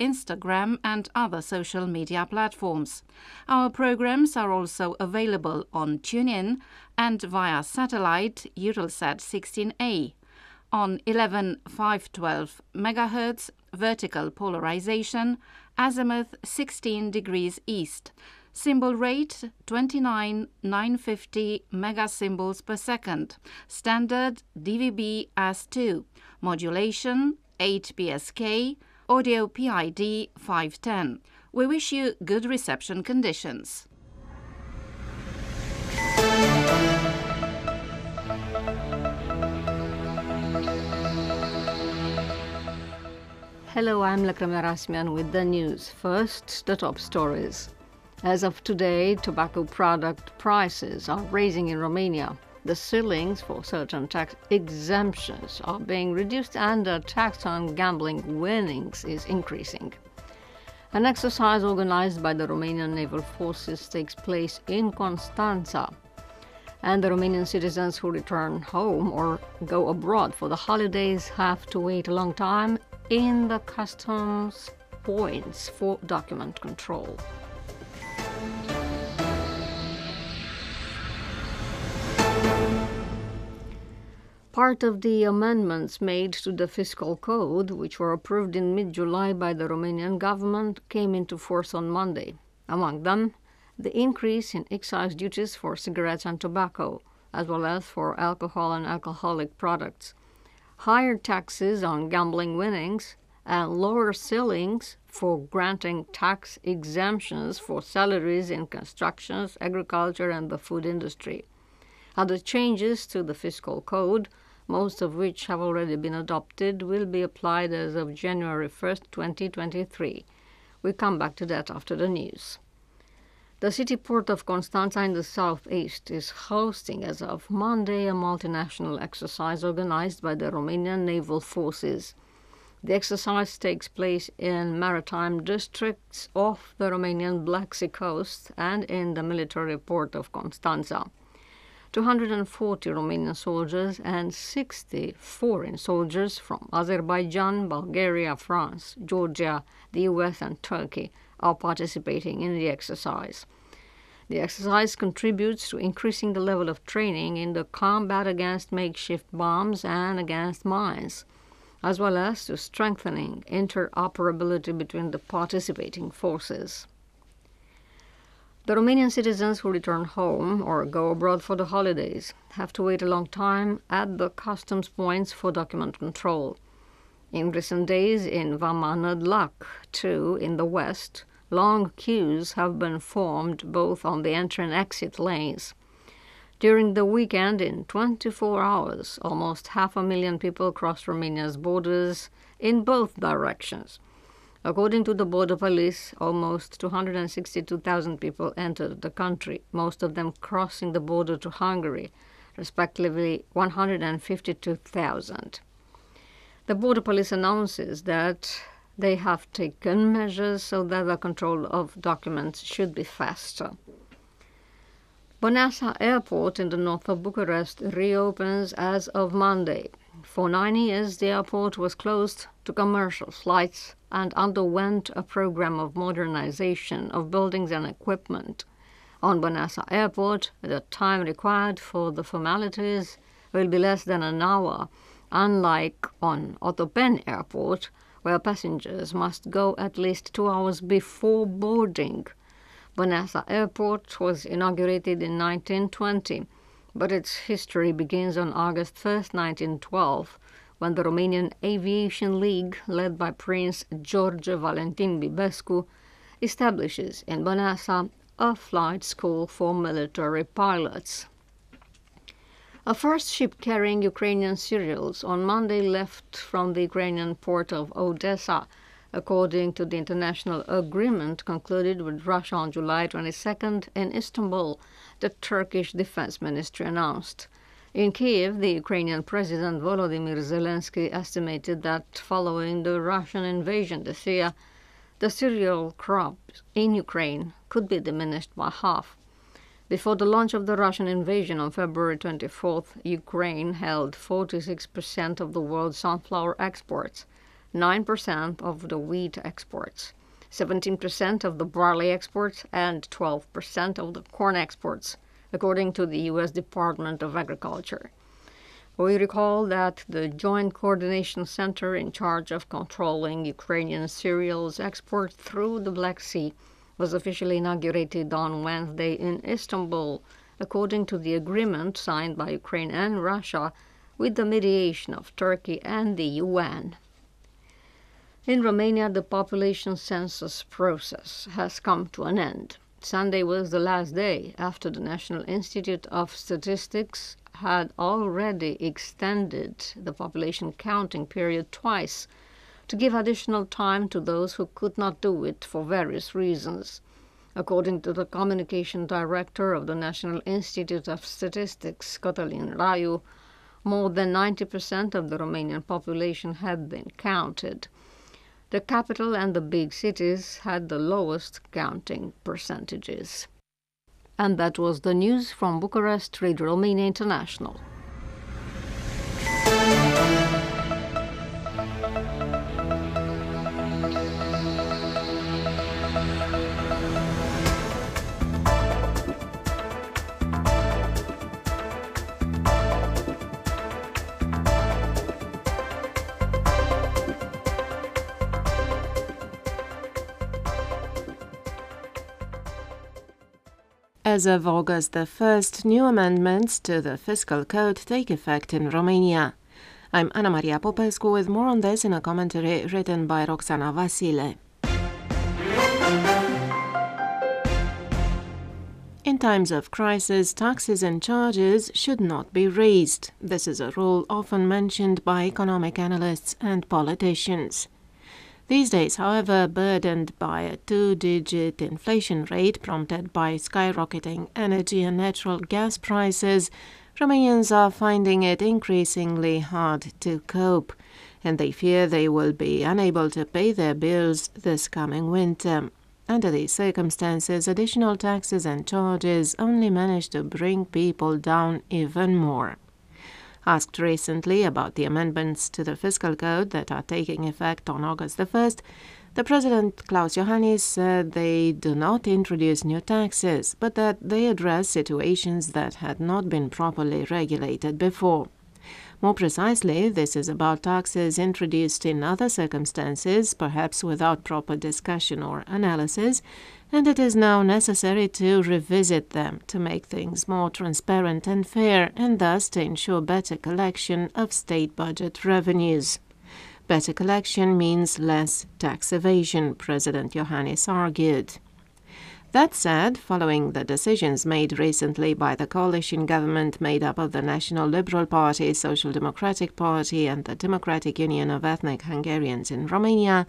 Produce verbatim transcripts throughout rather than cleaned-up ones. Instagram and other social media platforms. Our programs are also available on TuneIn and via satellite Eutelsat sixteen A, on eleven thousand five hundred twelve megahertz vertical polarization, azimuth sixteen degrees east, symbol rate twenty-nine thousand nine hundred fifty megasymbols per second, standard D V B as two, modulation eight P S K, audio P I D five ten. We wish you good reception conditions. Hello, I'm Lacrema Rasman with the news. First, the top stories. As of today, tobacco product prices are rising in Romania. The ceilings for certain tax exemptions are being reduced and the tax on gambling winnings is increasing. An exercise organized by the Romanian Naval Forces takes place in Constanza, and the Romanian citizens who return home or go abroad for the holidays have to wait a long time in the customs points for document control. Part of the amendments made to the fiscal code, which were approved in mid-July by the Romanian government, came into force on Monday. Among them, the increase in excise duties for cigarettes and tobacco, as well as for alcohol and alcoholic products, higher taxes on gambling winnings, and lower ceilings for granting tax exemptions for salaries in construction, agriculture, and the food industry. Other changes to the fiscal code, most of which have already been adopted, will be applied as of January first, twenty twenty-three. We come back to that after the news. The city port of Constanza in the southeast is hosting, as of Monday, a multinational exercise organized by the Romanian Naval Forces. The exercise takes place in maritime districts off the Romanian Black Sea coast and in the military port of Constanza. two hundred forty Romanian soldiers and sixty foreign soldiers from Azerbaijan, Bulgaria, France, Georgia, the U S and Turkey are participating in the exercise. The exercise contributes to increasing the level of training in the combat against makeshift bombs and against mines, as well as to strengthening interoperability between the participating forces. The Romanian citizens who return home or go abroad for the holidays have to wait a long time at the customs points for document control. In recent days, in Vama Nadlac two in the west, long queues have been formed both on the entry and exit lanes. During the weekend, in twenty-four hours, almost half a million people crossed Romania's borders in both directions. According to the border police, almost two hundred sixty-two thousand people entered the country, most of them crossing the border to Hungary, respectively one hundred fifty-two thousand. The border police announces that they have taken measures so that the control of documents should be faster. Băneasa Airport in the north of Bucharest reopens as of Monday. For nine years, the airport was closed to commercial flights and underwent a program of modernization of buildings and equipment. On Băneasa Airport, the time required for the formalities will be less than an hour, unlike on Otopeni Airport, where passengers must go at least two hours before boarding. Băneasa Airport was inaugurated in nineteen twenty. But its history begins on August first, nineteen twelve, when the Romanian Aviation League, led by Prince George Valentin Bibescu, establishes in Băneasa a flight school for military pilots. A first ship carrying Ukrainian cereals on Monday left from the Ukrainian port of Odessa, according to the international agreement concluded with Russia on July twenty-second in Istanbul, the Turkish Defense Ministry announced. In Kiev, the Ukrainian President Volodymyr Zelensky estimated that following the Russian invasion this year, the cereal crops in Ukraine could be diminished by half. Before the launch of the Russian invasion on February twenty-fourth, Ukraine held forty-six percent of the world's sunflower exports, nine percent of the wheat exports, seventeen percent of the barley exports, and twelve percent of the corn exports, according to the U S Department of Agriculture. We recall that the Joint Coordination Center in charge of controlling Ukrainian cereals export through the Black Sea was officially inaugurated on Wednesday in Istanbul, according to the agreement signed by Ukraine and Russia with the mediation of Turkey and the U N. In Romania, the population census process has come to an end. Sunday was the last day after the National Institute of Statistics had already extended the population counting period twice to give additional time to those who could not do it for various reasons. According to the communication director of the National Institute of Statistics, Catalin Raiu, more than ninety percent of the Romanian population had been counted. The capital and the big cities had the lowest counting percentages. And that was the news from Bucharest, Radio Romania International. As of August the first, new amendments to the fiscal code take effect in Romania. I'm Ana Maria Popescu with more on this in a commentary written by Roxana Vasile. In times of crisis, taxes and charges should not be raised. This is a rule often mentioned by economic analysts and politicians. These days, however, burdened by a two-digit inflation rate prompted by skyrocketing energy and natural gas prices, Romanians are finding it increasingly hard to cope, and they fear they will be unable to pay their bills this coming winter. Under these circumstances, additional taxes and charges only manage to bring people down even more. Asked recently about the amendments to the fiscal code that are taking effect on August the first, the President Klaus Johannes said they do not introduce new taxes, but that they address situations that had not been properly regulated before. More precisely, this is about taxes introduced in other circumstances, perhaps without proper discussion or analysis, and it is now necessary to revisit them to make things more transparent and fair, and thus to ensure better collection of state budget revenues. Better collection means less tax evasion, President Johannes argued. That said, following the decisions made recently by the coalition government made up of the National Liberal Party, Social Democratic Party, and the Democratic Union of Ethnic Hungarians in Romania,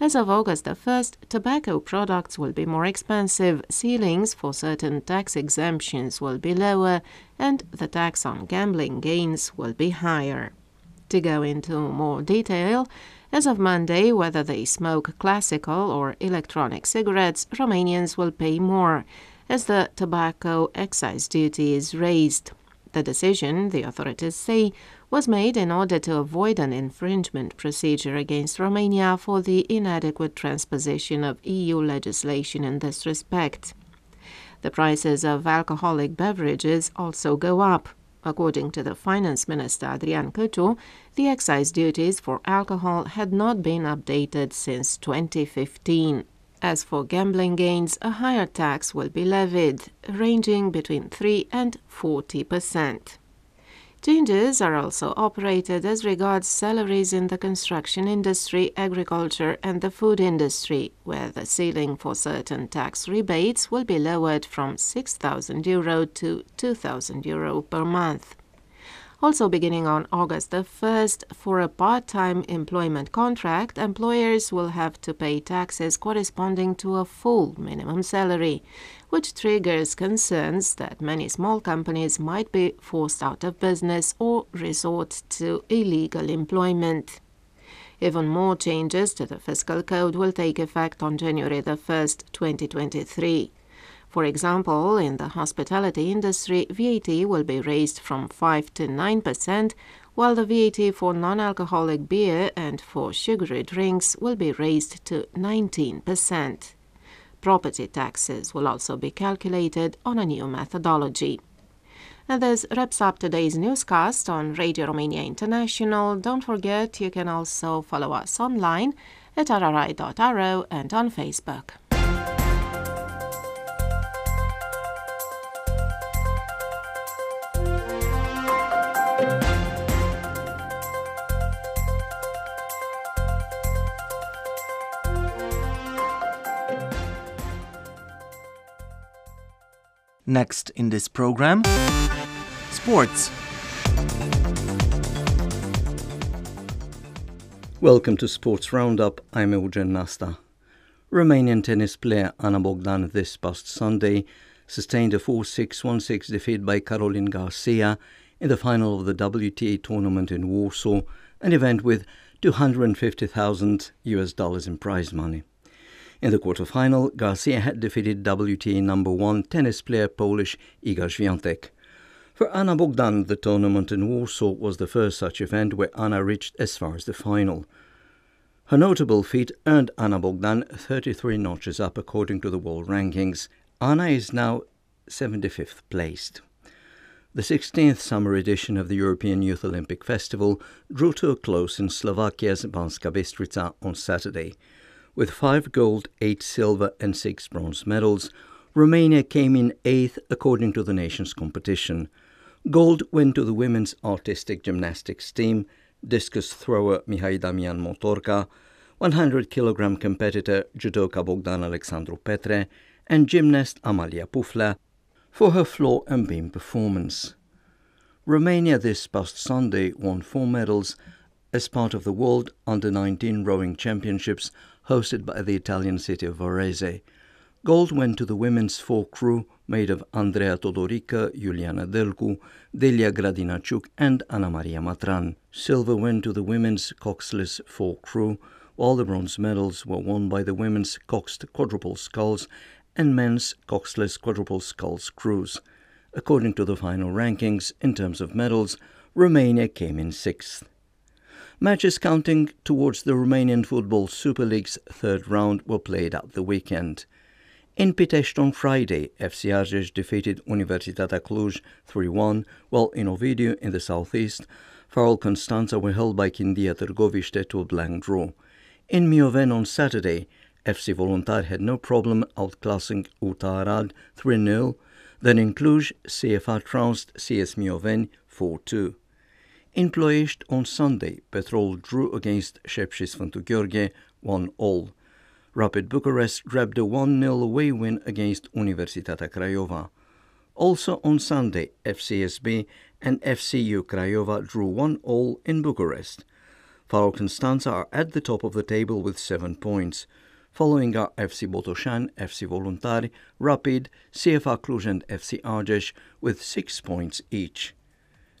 as of August the first, tobacco products will be more expensive, ceilings for certain tax exemptions will be lower, and the tax on gambling gains will be higher. To go into more detail, as of Monday, whether they smoke classical or electronic cigarettes, Romanians will pay more, as the tobacco excise duty is raised. The decision, the authorities say, was made in order to avoid an infringement procedure against Romania for the inadequate transposition of E U legislation in this respect. The prices of alcoholic beverages also go up. According to the Finance Minister Adrian Caciu, the excise duties for alcohol had not been updated since twenty fifteen. As for gambling gains, a higher tax will be levied, ranging between three and forty percent. Changes are also operated as regards salaries in the construction industry, agriculture, and the food industry, where the ceiling for certain tax rebates will be lowered from six thousand euro to two thousand euro per month. Also beginning on August the first, for a part-time employment contract, employers will have to pay taxes corresponding to a full minimum salary, which triggers concerns that many small companies might be forced out of business or resort to illegal employment. Even more changes to the fiscal code will take effect on January the first, twenty twenty-three. For example, in the hospitality industry, V A T will be raised from five to nine percent, while the V A T for non-alcoholic beer and for sugary drinks will be raised to nineteen percent. Property taxes will also be calculated on a new methodology. And this wraps up today's newscast on Radio Romania International. Don't forget, you can also follow us online at r r i dot r o and on Facebook. Next in this program, sports. Welcome to Sports Roundup. I'm Ilgen Nasta. Romanian tennis player Ana Bogdan this past Sunday sustained a four six, one six defeat by Caroline Garcia in the final of the W T A tournament in Warsaw, an event with two hundred fifty thousand US dollars in prize money. In the quarterfinal, Garcia had defeated W T A number one tennis player Polish Iga Swiatek. For Ana Bogdan, the tournament in Warsaw was the first such event where Ana reached as far as the final. Her notable feat earned Ana Bogdan thirty-three notches up according to the world rankings. Ana is now seventy-fifth placed. The sixteenth summer edition of the European Youth Olympic Festival drew to a close in Slovakia's Banska Bistrica on Saturday. With five gold, eight silver and six bronze medals, Romania came in eighth according to the nation's competition. Gold went to the women's artistic gymnastics team, discus thrower Mihai Damian Motorka, one hundred kilogram competitor judoka Bogdan Alexandru Petre and gymnast Amalia Pufla for her floor and beam performance. Romania this past Sunday won four medals as part of the World Under nineteen Rowing Championships hosted by the Italian city of Varese. Gold went to the women's four crew made of Andrea Todorica, Iuliana Delcu, Delia Gradinaciuc and Ana Maria Matran. Silver went to the women's coxless four crew, while the bronze medals were won by the women's coxed quadruple sculls and men's coxless quadruple sculls crews. According to the final rankings, in terms of medals, Romania came in sixth. Matches counting towards the Romanian Football Super League's third round were played out the weekend. In Pitești on Friday, F C Argeș defeated Universitatea Cluj three one, while in Ovidiu in the southeast, Farol Constanza were held by Chindia Târgoviște to a blank draw. In Mioveni on Saturday, F C Voluntari had no problem outclassing U T A Arad three nil, then in Cluj, C F A trounced C S Mioveni four two. In Ploiești on Sunday, Petrol drew against Șepși Sfântul Gheorghe one all. Rapid Bucharest grabbed a one nil away win against Universitatea Craiova. Also on Sunday, F C S B and F C U Craiova drew one all in Bucharest. Farol Constanța are at the top of the table with seven points. Following are F C Botoșani, F C Voluntari, Rapid, C F A Cluj and F C Argeș with six points each.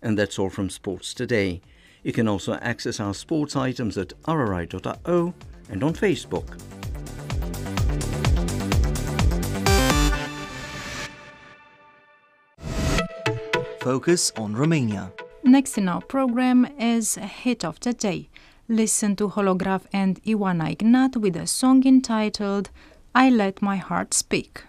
And that's all from Sports Today. You can also access our sports items at r r i dot r o and on Facebook. Focus on Romania. Next in our program is Hit of the Day. Listen to Holograph and Ioana Ignat with a song entitled I Let My Heart Speak.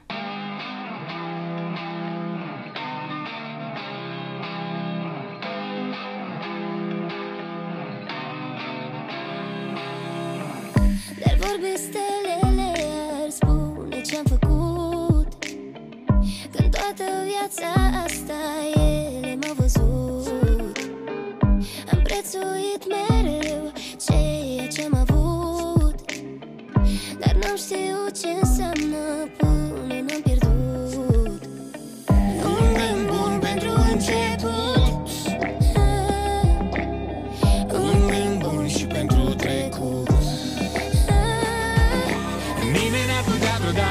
Nimeni n-a putut vreodată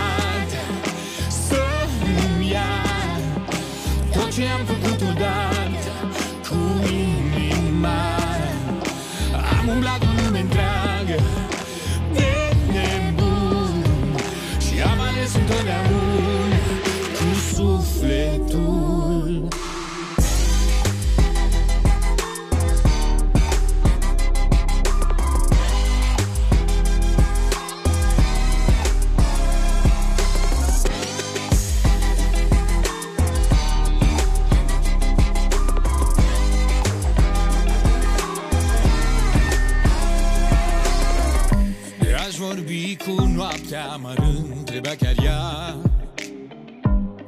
să ce-am făcut odată cu inima. Am umblat o lume întreagă de nebun și am ales întotdeauna cu sufletul. M-ar întreba chiar ea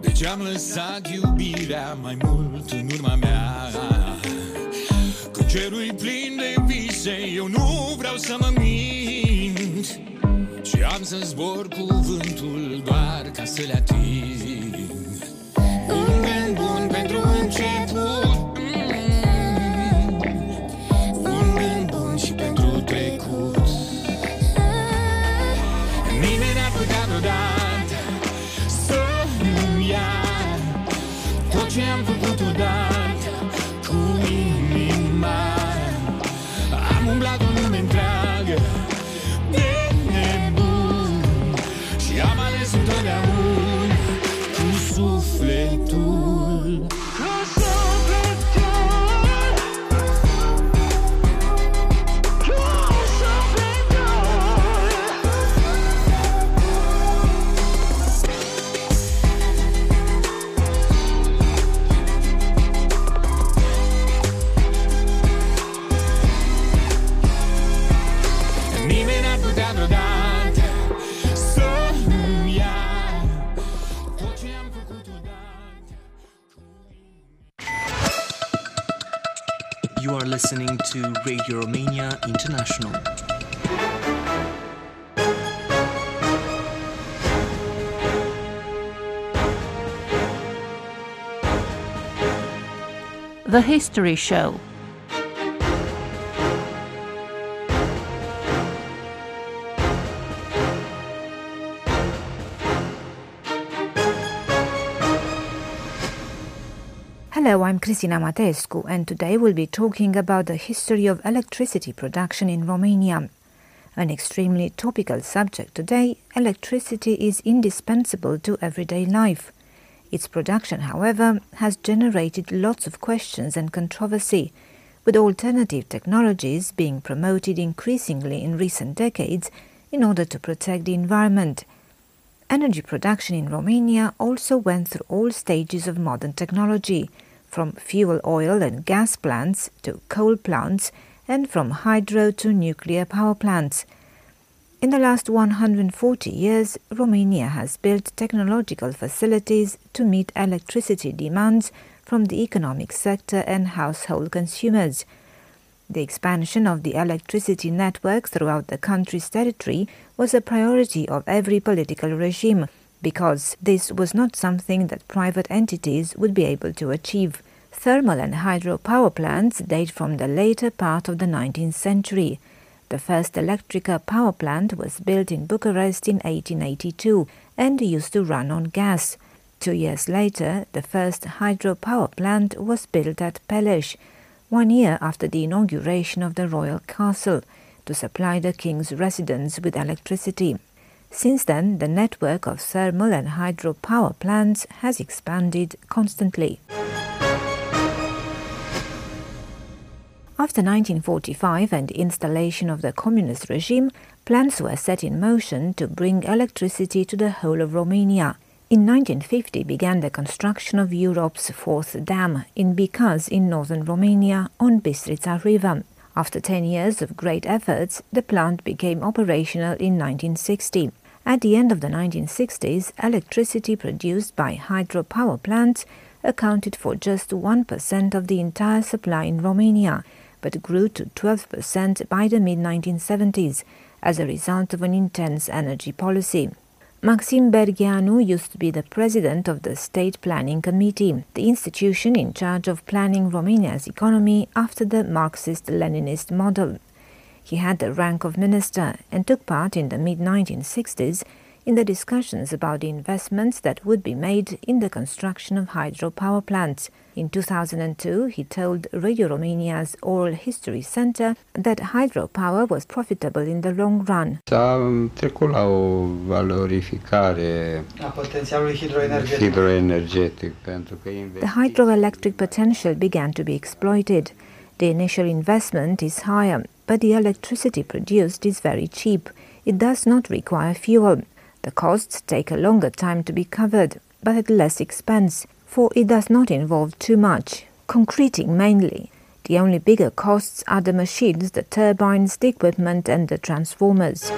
de ce-am lăsat iubirea mai mult în urma mea. Că cerul-i plin de vise, eu nu vreau să mă mint și am să zbor cu vântul doar ca să le ating. Un gând bun pentru început, un gând bun și pentru trecut. Să nu-mi ia tot ce-am făcut odată cu inima. Am umblat o lume întreagă de nebun și am ales întotdeauna cu sufletul. You are listening to Radio Romania International. The History Show. Hello, I'm Cristina Matescu, and today we'll be talking about the history of electricity production in Romania. An extremely topical subject today, electricity is indispensable to everyday life. Its production, however, has generated lots of questions and controversy, with alternative technologies being promoted increasingly in recent decades in order to protect the environment. Energy production in Romania also went through all stages of modern technology, from fuel oil and gas plants to coal plants, and from hydro to nuclear power plants. In the last one hundred forty years, Romania has built technological facilities to meet electricity demands from the economic sector and household consumers. The expansion of the electricity network throughout the country's territory was a priority of every political regime, because this was not something that private entities would be able to achieve. Thermal and hydro power plants date from the later part of the nineteenth century. The first Electrica power plant was built in Bucharest in eighteen eighty-two and used to run on gas. Two years later, the first hydro power plant was built at Peleș, one year after the inauguration of the royal castle, to supply the king's residence with electricity. Since then, the network of thermal and hydro power plants has expanded constantly. After nineteen forty-five and the installation of the communist regime, plans were set in motion to bring electricity to the whole of Romania. In nineteen fifty began the construction of Europe's fourth dam in Bicaz in northern Romania on Bistrica River. After ten years of great efforts, the plant became operational in nineteen sixty. At the end of the nineteen sixties, electricity produced by hydropower plants accounted for just one percent of the entire supply in Romania, but grew to twelve percent by the mid nineteen seventies as a result of an intense energy policy. Maxim Bergianu used to be the president of the State Planning Committee, the institution in charge of planning Romania's economy after the Marxist-Leninist model. He had the rank of minister and took part in the mid nineteen sixties in the discussions about the investments that would be made in the construction of hydropower plants. In two thousand two, he told Radio Romania's Oral History Center that hydropower was profitable in the long run. S-a trecut la o valorificare a potențialului hidroenergetic. hidroenergetic pentru că the hydroelectric potential began to be exploited. The initial investment is higher, but the electricity produced is very cheap. It does not require fuel. The costs take a longer time to be covered, but at less expense, for it does not involve too much, concreting mainly. The only bigger costs are the machines, the turbines, the equipment and the transformers.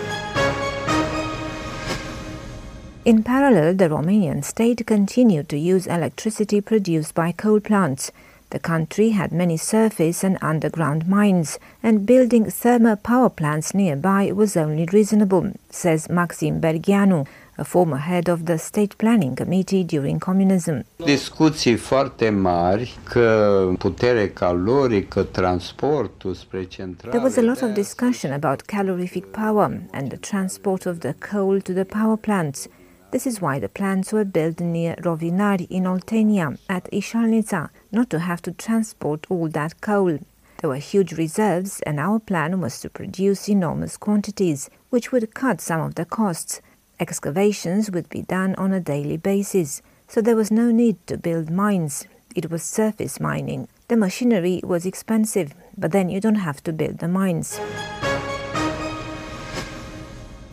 In parallel, the Romanian state continued to use electricity produced by coal plants. The country had many surface and underground mines, and building thermal power plants nearby was only reasonable, says Maxim Bergianu, a former head of the State Planning Committee during communism. Discuții foarte mari că putere calorică, transportul spre centrale. There was a lot of discussion about calorific power and the transport of the coal to the power plants. This is why the plants were built near Rovinari in Oltenia, at Ișalnița, not to have to transport all that coal. There were huge reserves, and our plan was to produce enormous quantities, which would cut some of the costs. Excavations would be done on a daily basis, so there was no need to build mines. It was surface mining. The machinery was expensive, but then you don't have to build the mines.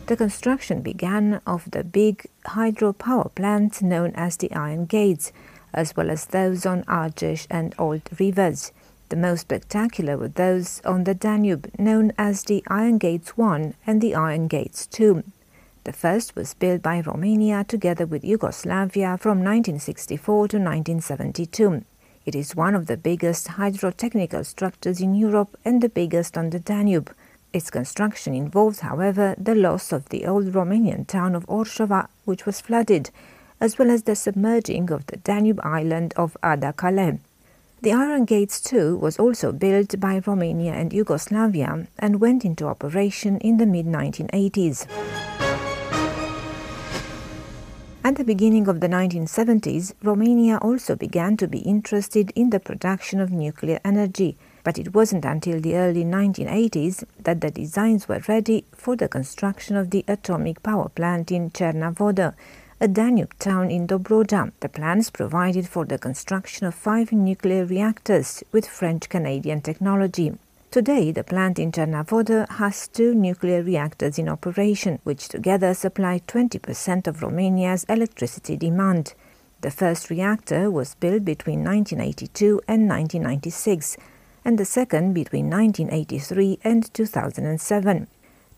The construction began of the big hydropower plants known as the Iron Gates, as well as those on Argeș and Olt rivers. The most spectacular were those on the Danube, known as the Iron Gates one and the Iron Gates two. The first was built by Romania together with Yugoslavia from nineteen sixty-four to nineteen seventy-two. It is one of the biggest hydrotechnical structures in Europe and the biggest on the Danube. Its construction involved, however, the loss of the old Romanian town of Orșova, which was flooded, as well as the submerging of the Danube island of Ada-Cale. The Iron Gates two was also built by Romania and Yugoslavia and went into operation in the mid nineteen eighties. At the beginning of the nineteen seventies, Romania also began to be interested in the production of nuclear energy, but it wasn't until the early nineteen eighties that the designs were ready for the construction of the atomic power plant in Cernavoda, a Danube town in Dobroja. The plans provided for the construction of five nuclear reactors with French-Canadian technology. Today, the plant in Cernavoda has two nuclear reactors in operation, which together supply twenty percent of Romania's electricity demand. The first reactor was built between nineteen eighty-two and nineteen ninety-six, and the second between nineteen eighty-three and two thousand seven.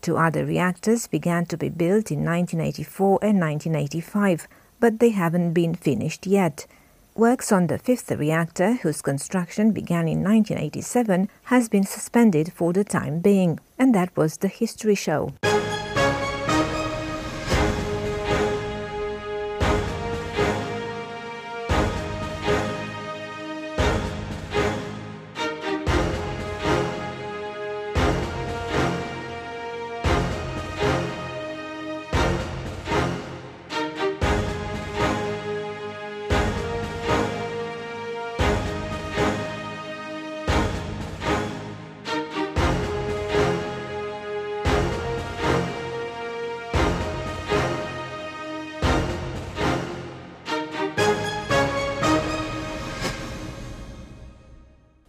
Two other reactors began to be built in nineteen eighty-four and nineteen eighty-five, but they haven't been finished yet. Works on the fifth reactor, whose construction began in nineteen eighty-seven, has been suspended for the time being. And that was the History Show.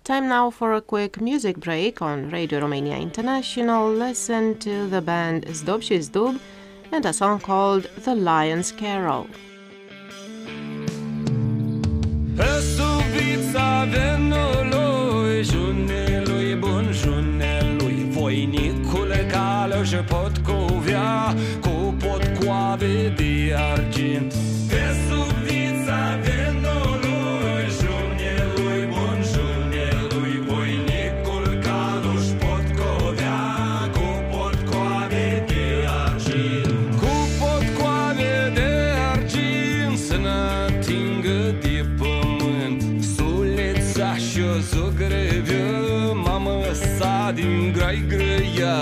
Time now for a quick music break on Radio Romania International. Listen to the band Zdob și Zdub and a song called The Lion's Carol. Subița venului, junelui bun, junelui voinicule cală și pot cuvia, cu pot coave de argint. Subița venului din grai grăia.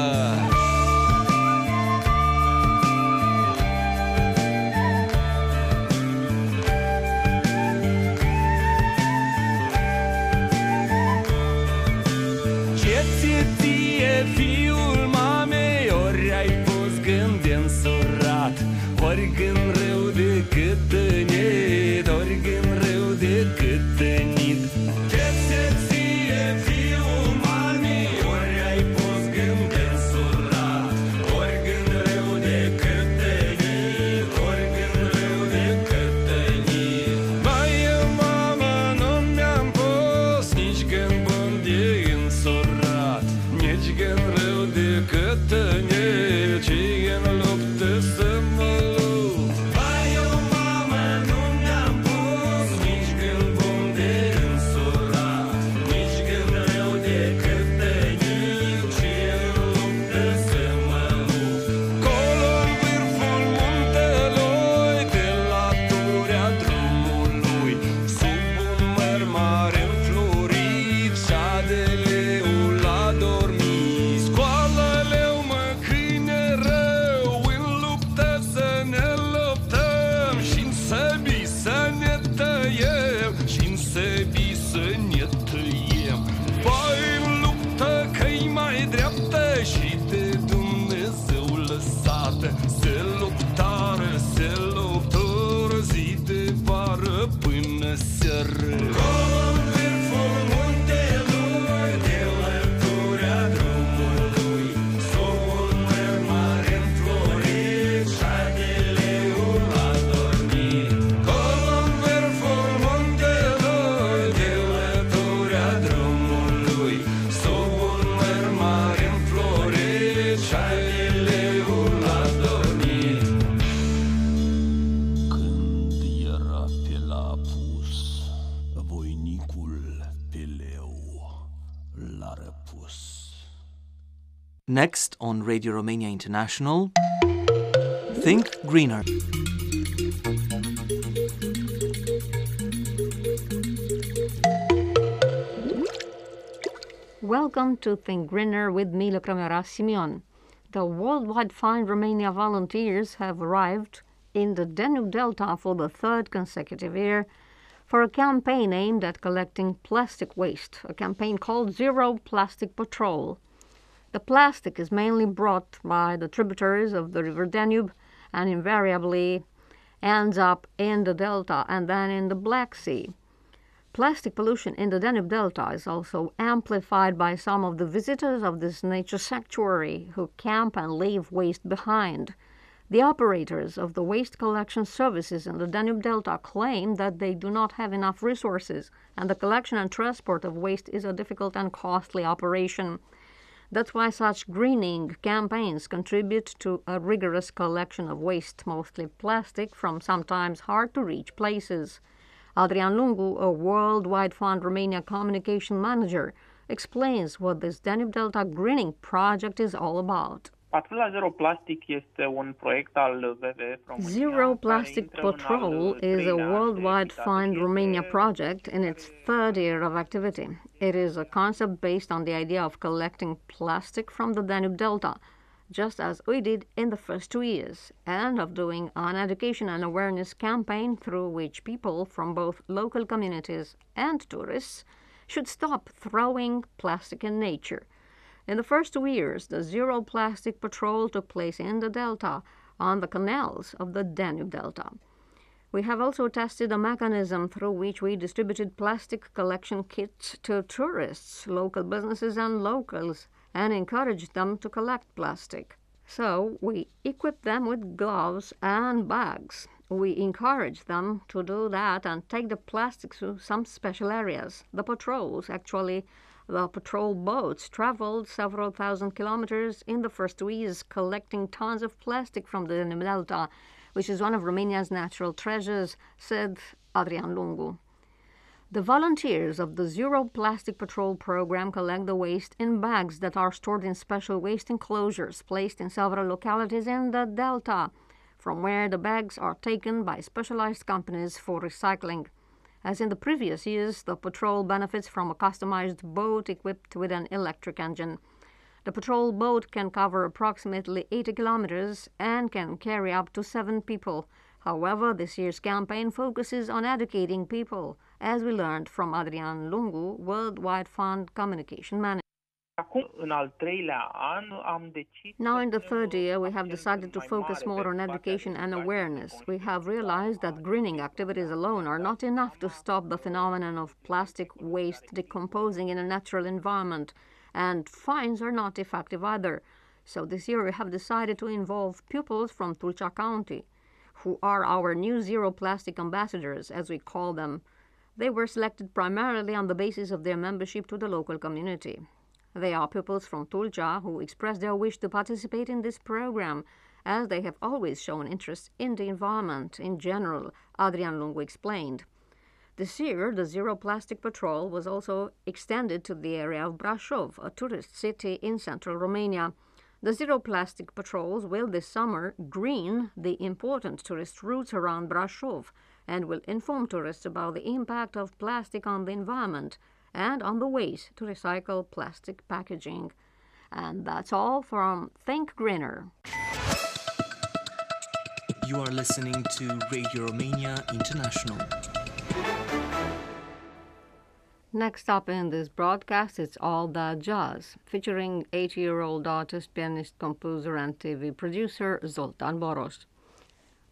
mereu florit și adeleu la dormit. Scoală-leu, mă, câine rău, în luptă să ne luptăm și-n săbii să ne tăiem, și-n săbii să ne tăiem. Vai, în luptă că-i mai dreaptă și de Dumnezeu lăsată. Se luptară, se luptoră zi de vară până seară. Next on Radio Romania International, Think Greener. Welcome to Think Greener with me, Lacrema Rasman. The World Wide Fund Romania volunteers have arrived in the Danube Delta for the third consecutive year for a campaign aimed at collecting plastic waste, a campaign called Zero Plastic Patrol. The plastic is mainly brought by the tributaries of the river Danube and invariably ends up in the delta and then in the Black Sea. Plastic pollution in the Danube Delta is also amplified by some of the visitors of this nature sanctuary who camp and leave waste behind. The operators of the waste collection services in the Danube Delta claim that they do not have enough resources and the collection and transport of waste is a difficult and costly operation. That's why such greening campaigns contribute to a rigorous collection of waste, mostly plastic, from sometimes hard-to-reach places. Adrian Lungu, a World Wide Fund Romania communication manager, explains what this Danube Delta greening project is all about. Zero Plastic Patrol is a worldwide Fund Romania project in its third year of activity. It is a concept based on the idea of collecting plastic from the Danube Delta, just as we did in the first two years, and of doing an education and awareness campaign through which people from both local communities and tourists should stop throwing plastic in nature. In the first two years, the Zero Plastic Patrol took place in the Delta, on the canals of the Danube Delta. We have also tested a mechanism through which we distributed plastic collection kits to tourists, local businesses and locals, and encouraged them to collect plastic. So we equipped them with gloves and bags. We encouraged them to do that and take the plastics to some special areas. The patrols actually The patrol boats traveled several thousand kilometers in the first two years, collecting tons of plastic from the Danube Delta, which is one of Romania's natural treasures, said Adrian Lungu. The volunteers of the Zero Plastic Patrol program collect the waste in bags that are stored in special waste enclosures placed in several localities in the Delta, from where the bags are taken by specialized companies for recycling. As in the previous years, the patrol benefits from a customized boat equipped with an electric engine. The patrol boat can cover approximately eighty kilometers and can carry up to seven people. However, this year's campaign focuses on educating people, as we learned from Adrian Lungu, World Wide Fund Communication Manager. Now in the third year, we have decided to focus more on education and awareness. We have realized that greening activities alone are not enough to stop the phenomenon of plastic waste decomposing in a natural environment, and fines are not effective either. So this year we have decided to involve pupils from Tulcea County, who are our new Zero Plastic Ambassadors, as we call them. They were selected primarily on the basis of their membership to the local community. They are pupils from Tulcea who express their wish to participate in this program, as they have always shown interest in the environment in general, Adrian Lungu explained. This year, the Zero Plastic Patrol was also extended to the area of Brașov, a tourist city in central Romania. The Zero Plastic Patrols will this summer green the important tourist routes around Brașov and will inform tourists about the impact of plastic on the environment and on the ways to recycle plastic packaging. And that's all from Think Greener. You are listening to Radio Romania International. Next up in this broadcast, it's All That Jazz, featuring eighty-year-old artist, pianist, composer, and T V producer Zoltán Boros.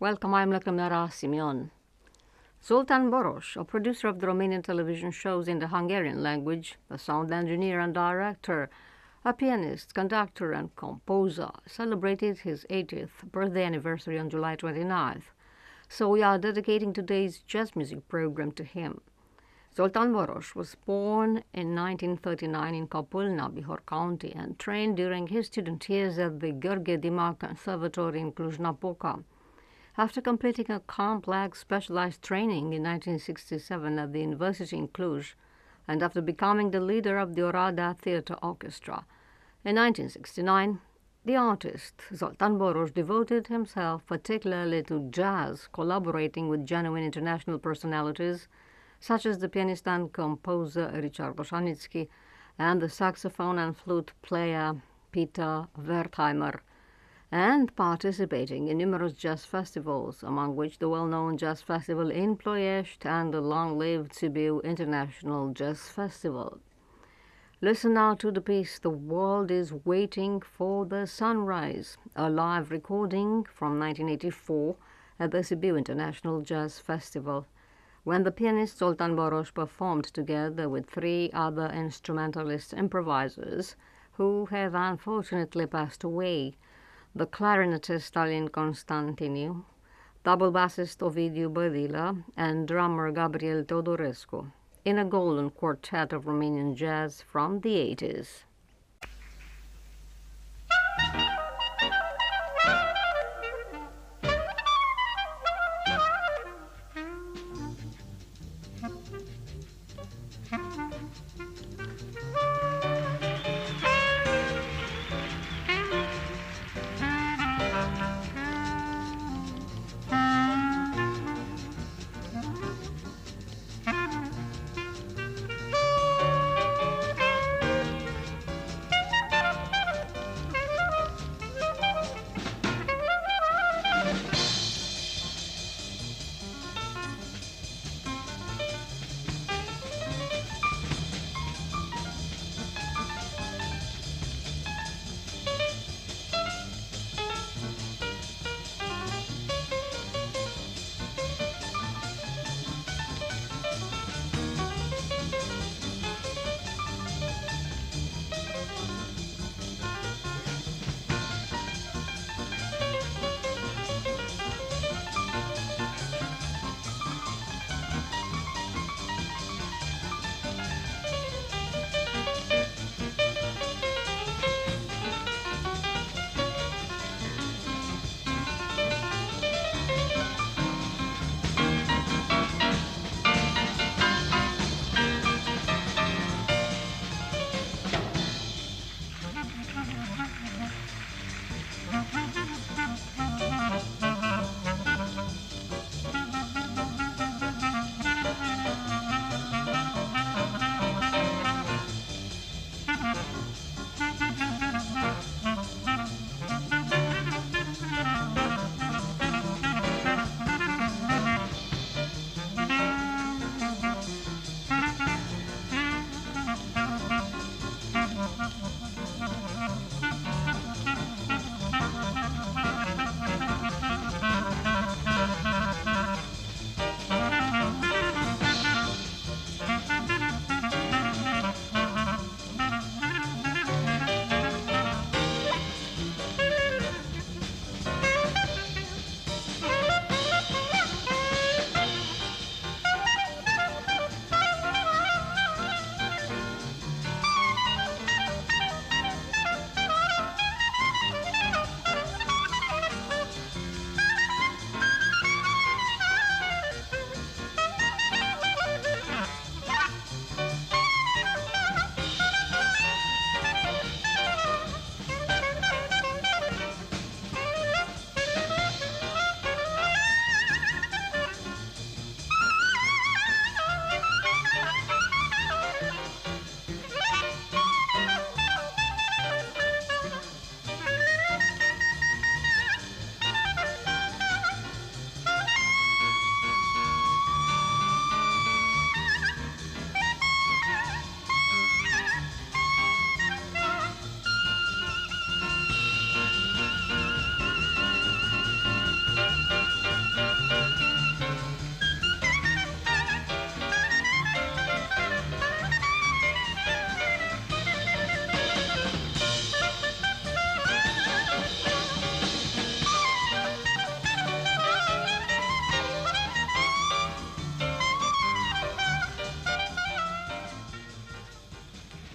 Welcome, I'm Lacrema Rasman. Zoltán Boros, a producer of the Romanian television shows in the Hungarian language, a sound engineer and director, a pianist, conductor, and composer, celebrated his eightieth birthday anniversary on July twenty-ninth. So we are dedicating today's jazz music program to him. Zoltán Boros was born in nineteen thirty-nine in Capulna, Bihor County, and trained during his student years at the Gheorghe Dima Conservatory in Cluj-Napoca. After completing a complex specialized training in nineteen sixty-seven at the University in Cluj, and after becoming the leader of the Oradea Theatre Orchestra, in nineteen sixty-nine, the artist Zoltán Boros devoted himself particularly to jazz, collaborating with genuine international personalities such as the pianist and composer Richard Boschanitsky and the saxophone and flute player Peter Wertheimer, and participating in numerous jazz festivals, among which the well-known jazz festival in Ploiești and the long-lived Sibiu International Jazz Festival. Listen now to the piece The World is Waiting for the Sunrise, a live recording from nineteen eighty-four at the Sibiu International Jazz Festival, when the pianist Zoltán Boros performed together with three other instrumentalist improvisers who have unfortunately passed away: the clarinetist Alin Constantiniu, double bassist Ovidiu Bădila, and drummer Gabriel Teodorescu, in a golden quartet of Romanian jazz from the eighties.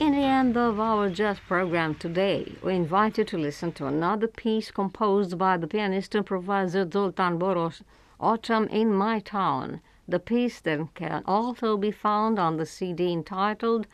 In the end of our jazz program today, we invite you to listen to another piece composed by the pianist improviser Zoltán Boros, Autumn in My Town. The piece that can also be found on the C D entitled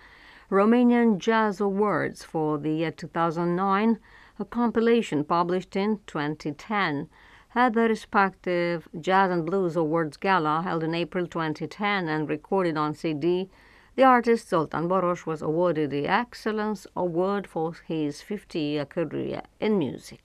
Romanian Jazz Awards for the year two thousand nine, a compilation published in twenty ten. At the respective Jazz and Blues Awards Gala held in April twenty ten and recorded on C D, the artist Zoltán Boros was awarded the Excellence Award for his fifty-year career in music.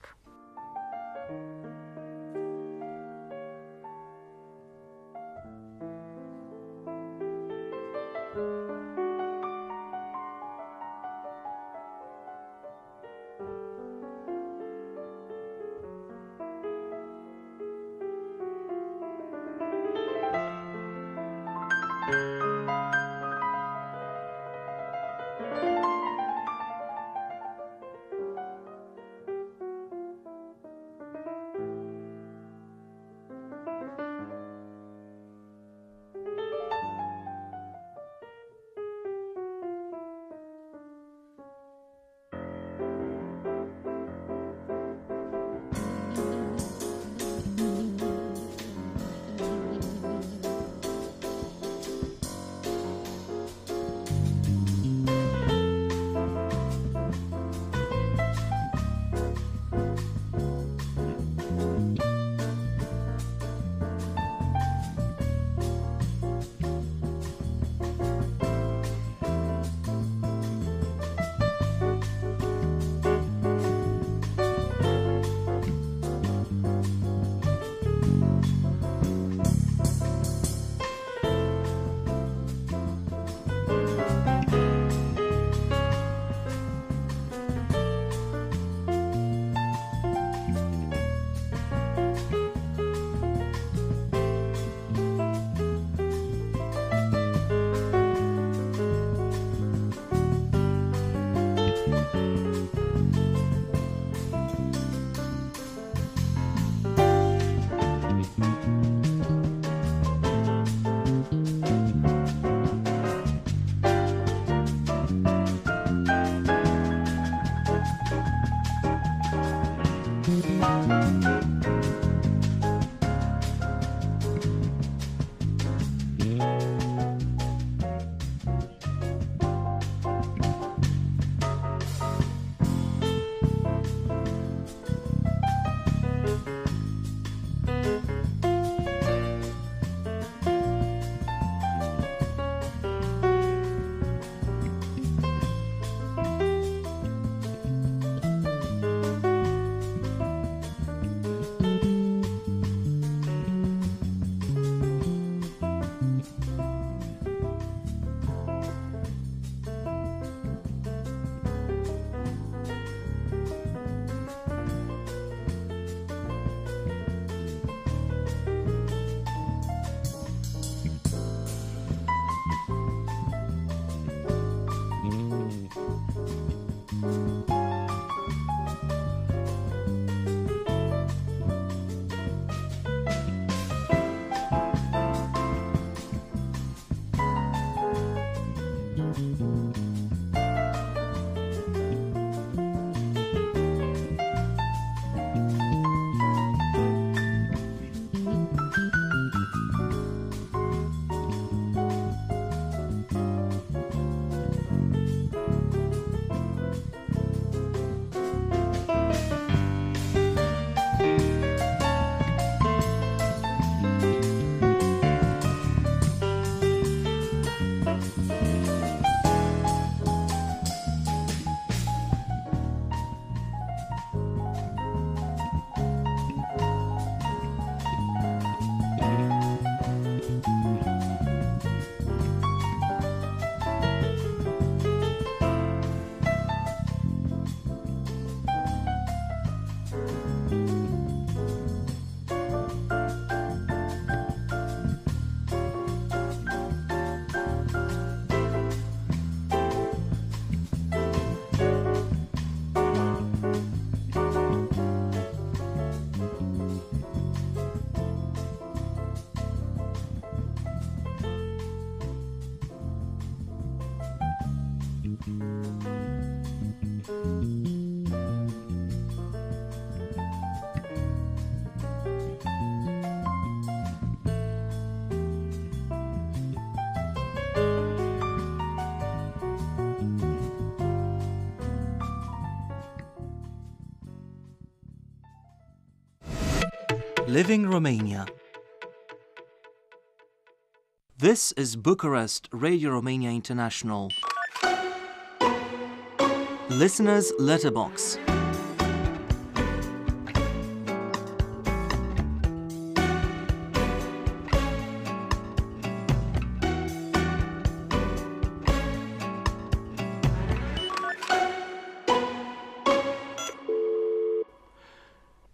Living Romania. This is Bucharest, Radio Romania International. Listener's Letterbox.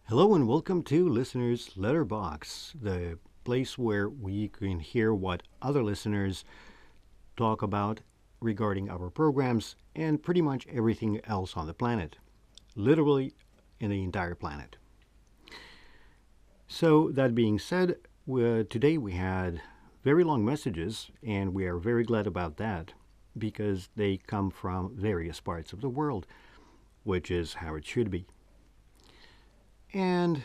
Hello and welcome to Listener's Letterbox, the place where we can hear what other listeners talk about regarding our programs and pretty much everything else on the planet, literally in the entire planet. So that being said, today we had very long messages, and we are very glad about that because they come from various parts of the world, which is how it should be. And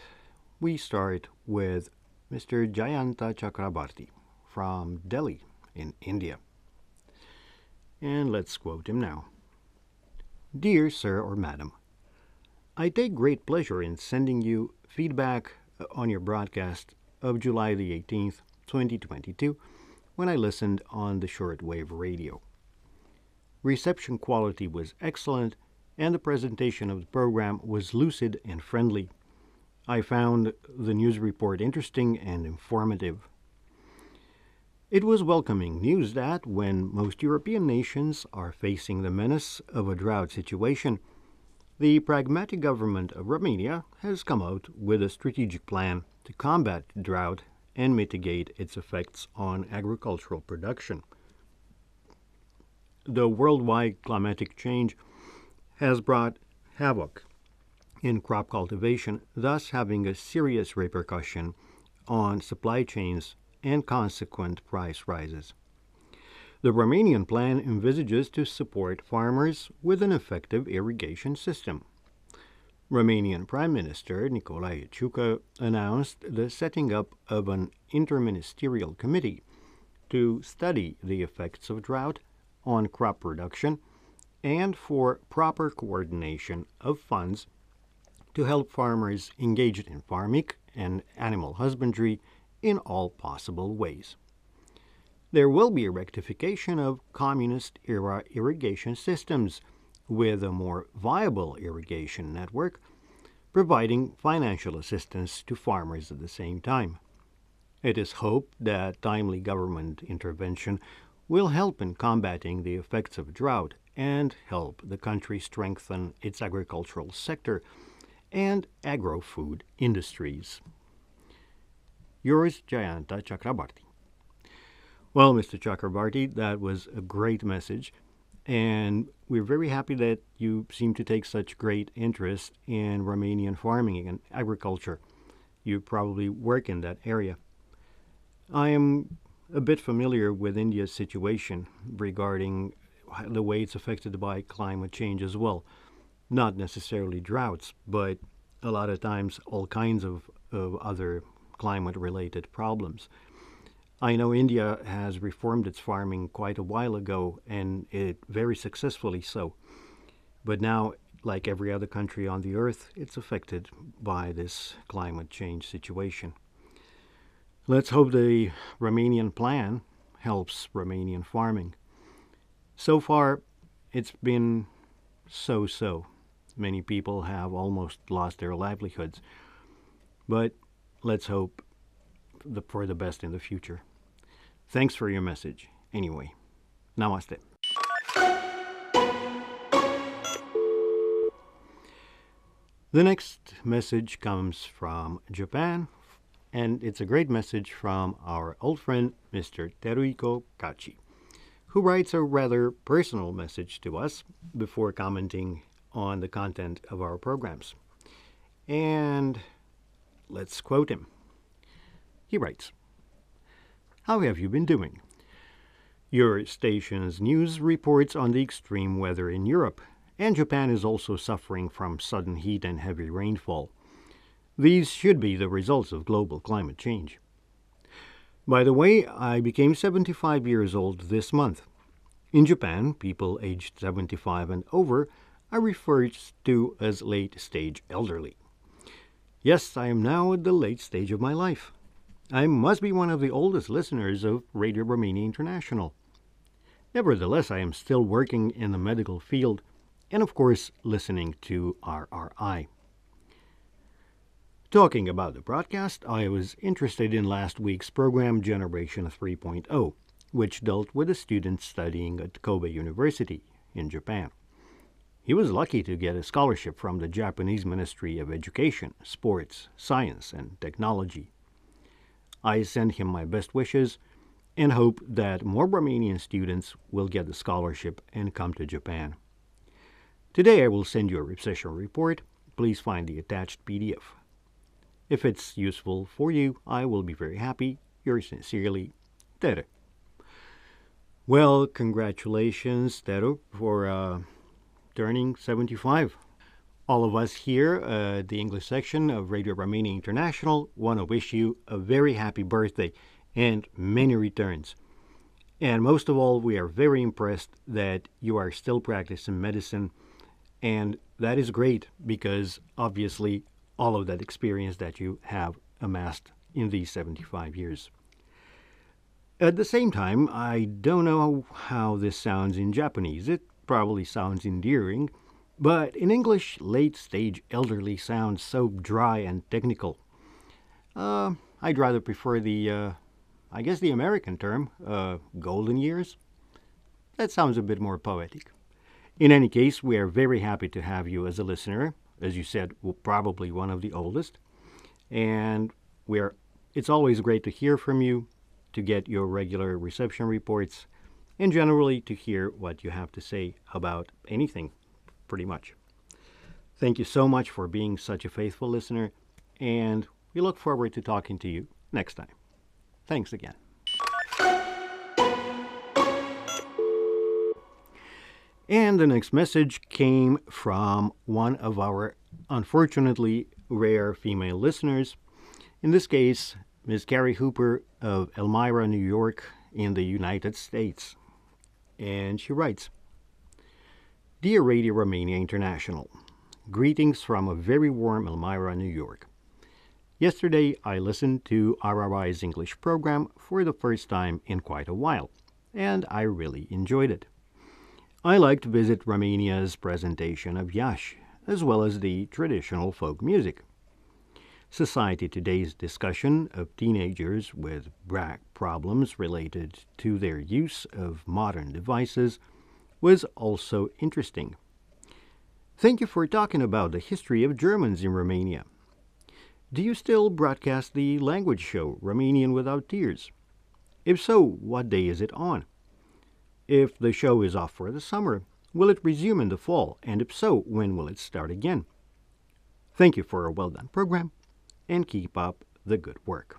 we start with Mister Jayanta Chakrabarti from Delhi in India. And let's quote him now. Dear Sir or Madam, I take great pleasure in sending you feedback on your broadcast of July the eighteenth, twenty twenty-two, when I listened on the shortwave radio. Reception quality was excellent, and the presentation of the program was lucid and friendly. I found the news report interesting and informative. It was welcoming news that, when most European nations are facing the menace of a drought situation, the pragmatic government of Romania has come out with a strategic plan to combat drought and mitigate its effects on agricultural production. The worldwide climatic change has brought havoc in crop cultivation, thus having a serious repercussion on supply chains and consequent price rises. The Romanian plan envisages to support farmers with an effective irrigation system. Romanian Prime Minister Nicolae Ciucă announced the setting up of an interministerial committee to study the effects of drought on crop production and for proper coordination of funds to help farmers engaged in farming and animal husbandry in all possible ways. There will be a rectification of communist-era irrigation systems with a more viable irrigation network, providing financial assistance to farmers at the same time. It is hoped that timely government intervention will help in combating the effects of drought and help the country strengthen its agricultural sector and agro-food industries. Yours, Jayanta Chakrabarti. Well, Mister Chakrabarti, that was a great message, and we're very happy that you seem to take such great interest in Romanian farming and agriculture. You probably work in that area. I am a bit familiar with India's situation regarding the way it's affected by climate change as well. Not necessarily droughts, but a lot of times all kinds of, of other climate-related problems. I know India has reformed its farming quite a while ago, and it very successfully so. But now, like every other country on the earth, it's affected by this climate change situation. Let's hope the Romanian plan helps Romanian farming. So far, it's been so-so. Many people have almost lost their livelihoods, but let's hope the, for the best in the future. Thanks for your message. Anyway, namaste. The next message comes from Japan, and it's a great message from our old friend, Mister Teruiko Kachi, who writes a rather personal message to us before commenting on the content of our programs. And let's quote him. He writes, "How have you been doing? Your station's news reports on the extreme weather in Europe, and Japan is also suffering from sudden heat and heavy rainfall. These should be the results of global climate change. By the way, I became seventy-five years old this month. In Japan, people aged seventy-five and over are referred to as late-stage elderly. Yes, I am now at the late stage of my life. I must be one of the oldest listeners of Radio Romania International. Nevertheless, I am still working in the medical field and, of course, listening to R R I. Talking about the broadcast, I was interested in last week's program Generation three point oh, which dealt with a student studying at Kobe University in Japan. He was lucky to get a scholarship from the Japanese Ministry of Education, Sports, Science, and Technology. I send him my best wishes and hope that more Romanian students will get the scholarship and come to Japan. Today I will send you a reception report. Please find the attached P D F. If it's useful for you, I will be very happy. Yours sincerely, Tere. Well, congratulations, Tere, for uh, turning seventy-five. All of us here at uh, the English section of Radio Romania International want to wish you a very happy birthday and many returns. And most of all, we are very impressed that you are still practicing medicine, and that is great because obviously all of that experience that you have amassed in these seventy-five years. At the same time, I don't know how this sounds in Japanese. It probably sounds endearing, but in English, late-stage elderly sounds so dry and technical. Uh, I'd rather prefer the, uh, I guess the American term, uh, golden years. That sounds a bit more poetic. In any case, we are very happy to have you as a listener. As you said, we're probably one of the oldest. And we're, it's always great to hear from you, to get your regular reception reports, and generally to hear what you have to say about anything, pretty much. Thank you so much for being such a faithful listener, and we look forward to talking to you next time. Thanks again. And the next message came from one of our unfortunately rare female listeners, in this case, Miz Carrie Hooper of Elmira, New York, in the United States. And she writes, Dear Radio Romania International, greetings from a very warm Elmira, New York. Yesterday, I listened to R R I's English program for the first time in quite a while, and I really enjoyed it. I liked to visit Romania's presentation of Iași, as well as the traditional folk music. Society Today's discussion of teenagers with brain problems related to their use of modern devices was also interesting. Thank you for talking about the history of Germans in Romania. Do you still broadcast the language show Romanian Without Tears? If so, what day is it on? If the show is off for the summer, will it resume in the fall, and if so, when will it start again? Thank you for a well-done program, and keep up the good work.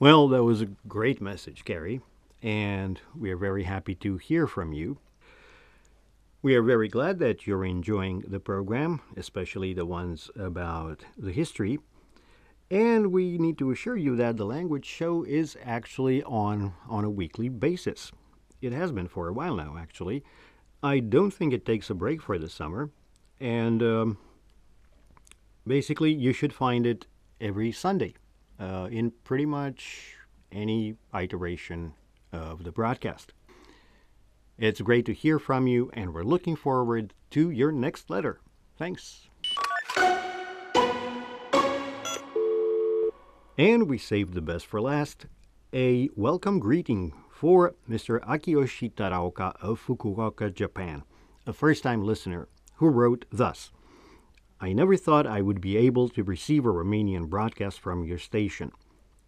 Well, that was a great message, Carrie, and we are very happy to hear from you. We are very glad that you're enjoying the program, especially the ones about the history. And we need to assure you that the language show is actually on, on a weekly basis. It has been for a while now, actually. I don't think it takes a break for the summer. And um, basically, you should find it every Sunday uh, in pretty much any iteration of the broadcast. It's great to hear from you, and we're looking forward to your next letter. Thanks. And we saved the best for last, a welcome greeting for Mister Akiyoshi Taraoka of Fukuoka, Japan, a first-time listener, who wrote thus, I never thought I would be able to receive a Romanian broadcast from your station.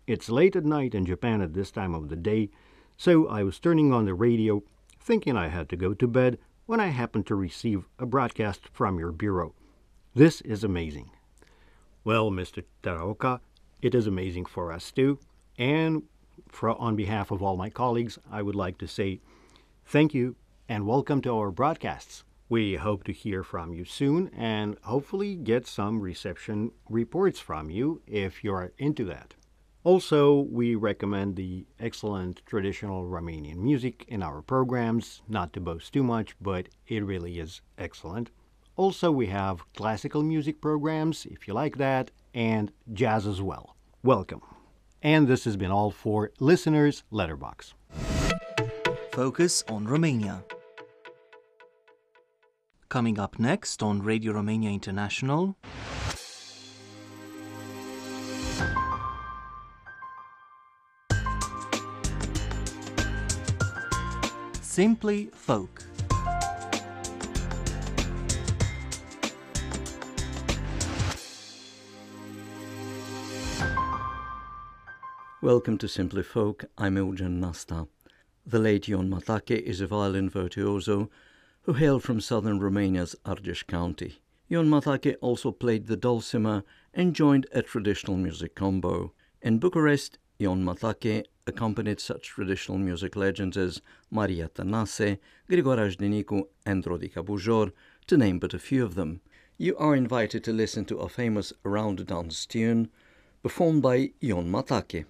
It's late at night in Japan at this time of the day, so I was turning on the radio, thinking I had to go to bed, when I happened to receive a broadcast from your bureau. This is amazing. Well, Mister Taraoka, it is amazing for us too, and for, on behalf of all my colleagues, I would like to say thank you and welcome to our broadcasts. We hope to hear from you soon and hopefully get some reception reports from you if you're into that. Also, we recommend the excellent traditional Romanian music in our programs, not to boast too much, but it really is excellent. Also, we have classical music programs, if you like that, and jazz as well. Welcome. And this has been all for Listeners Letterbox. Focus on Romania. Coming up next on Radio Romania International... Simply Folk. Welcome to Simply Folk, I'm Ilgen Nasta. The late Ion Matache is a violin virtuoso who hailed from southern Romania's Argeș County. Ion Matache also played the dulcimer and joined a traditional music combo. In Bucharest, Ion Matache accompanied such traditional music legends as Maria Tănase, Grigore Ajdenicu and Rodica Bujor, to name but a few of them. You are invited to listen to a famous round dance tune performed by Ion Matache.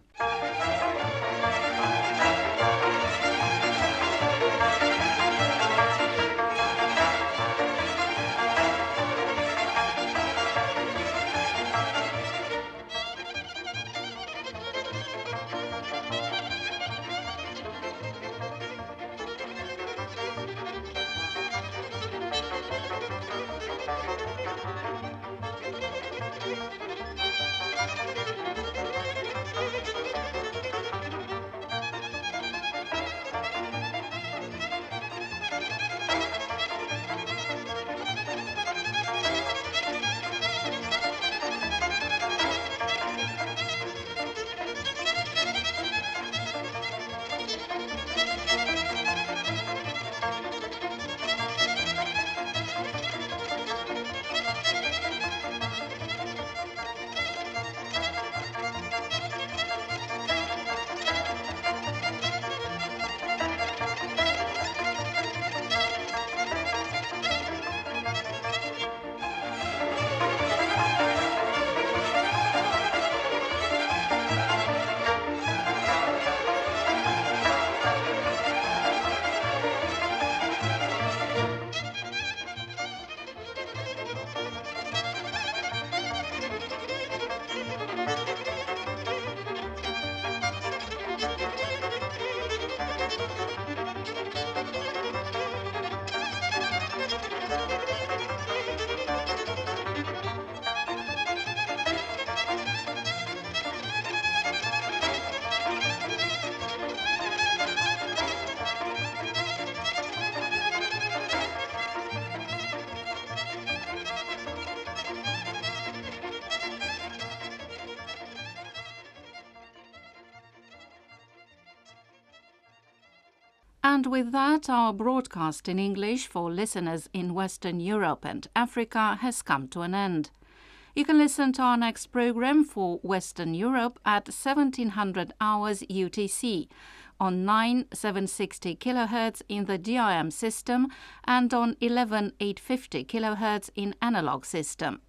And with that, our broadcast in English for listeners in Western Europe and Africa has come to an end. You can listen to our next program for Western Europe at seventeen hundred hours U T C, on nine seven sixty kilohertz in the D R M system and on eleven eight fifty kilohertz in analog system.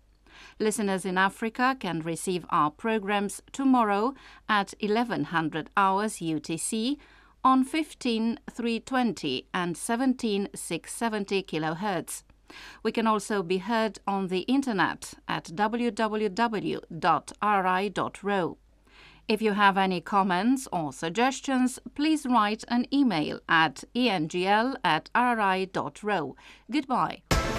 Listeners in Africa can receive our programs tomorrow at eleven hundred hours U T C, on fifteen three twenty and seventeen six seventy kilohertz. We can also be heard on the internet at w w w dot r i dot r o. If you have any comments or suggestions, please write an email at engl at r i dot r o. Goodbye.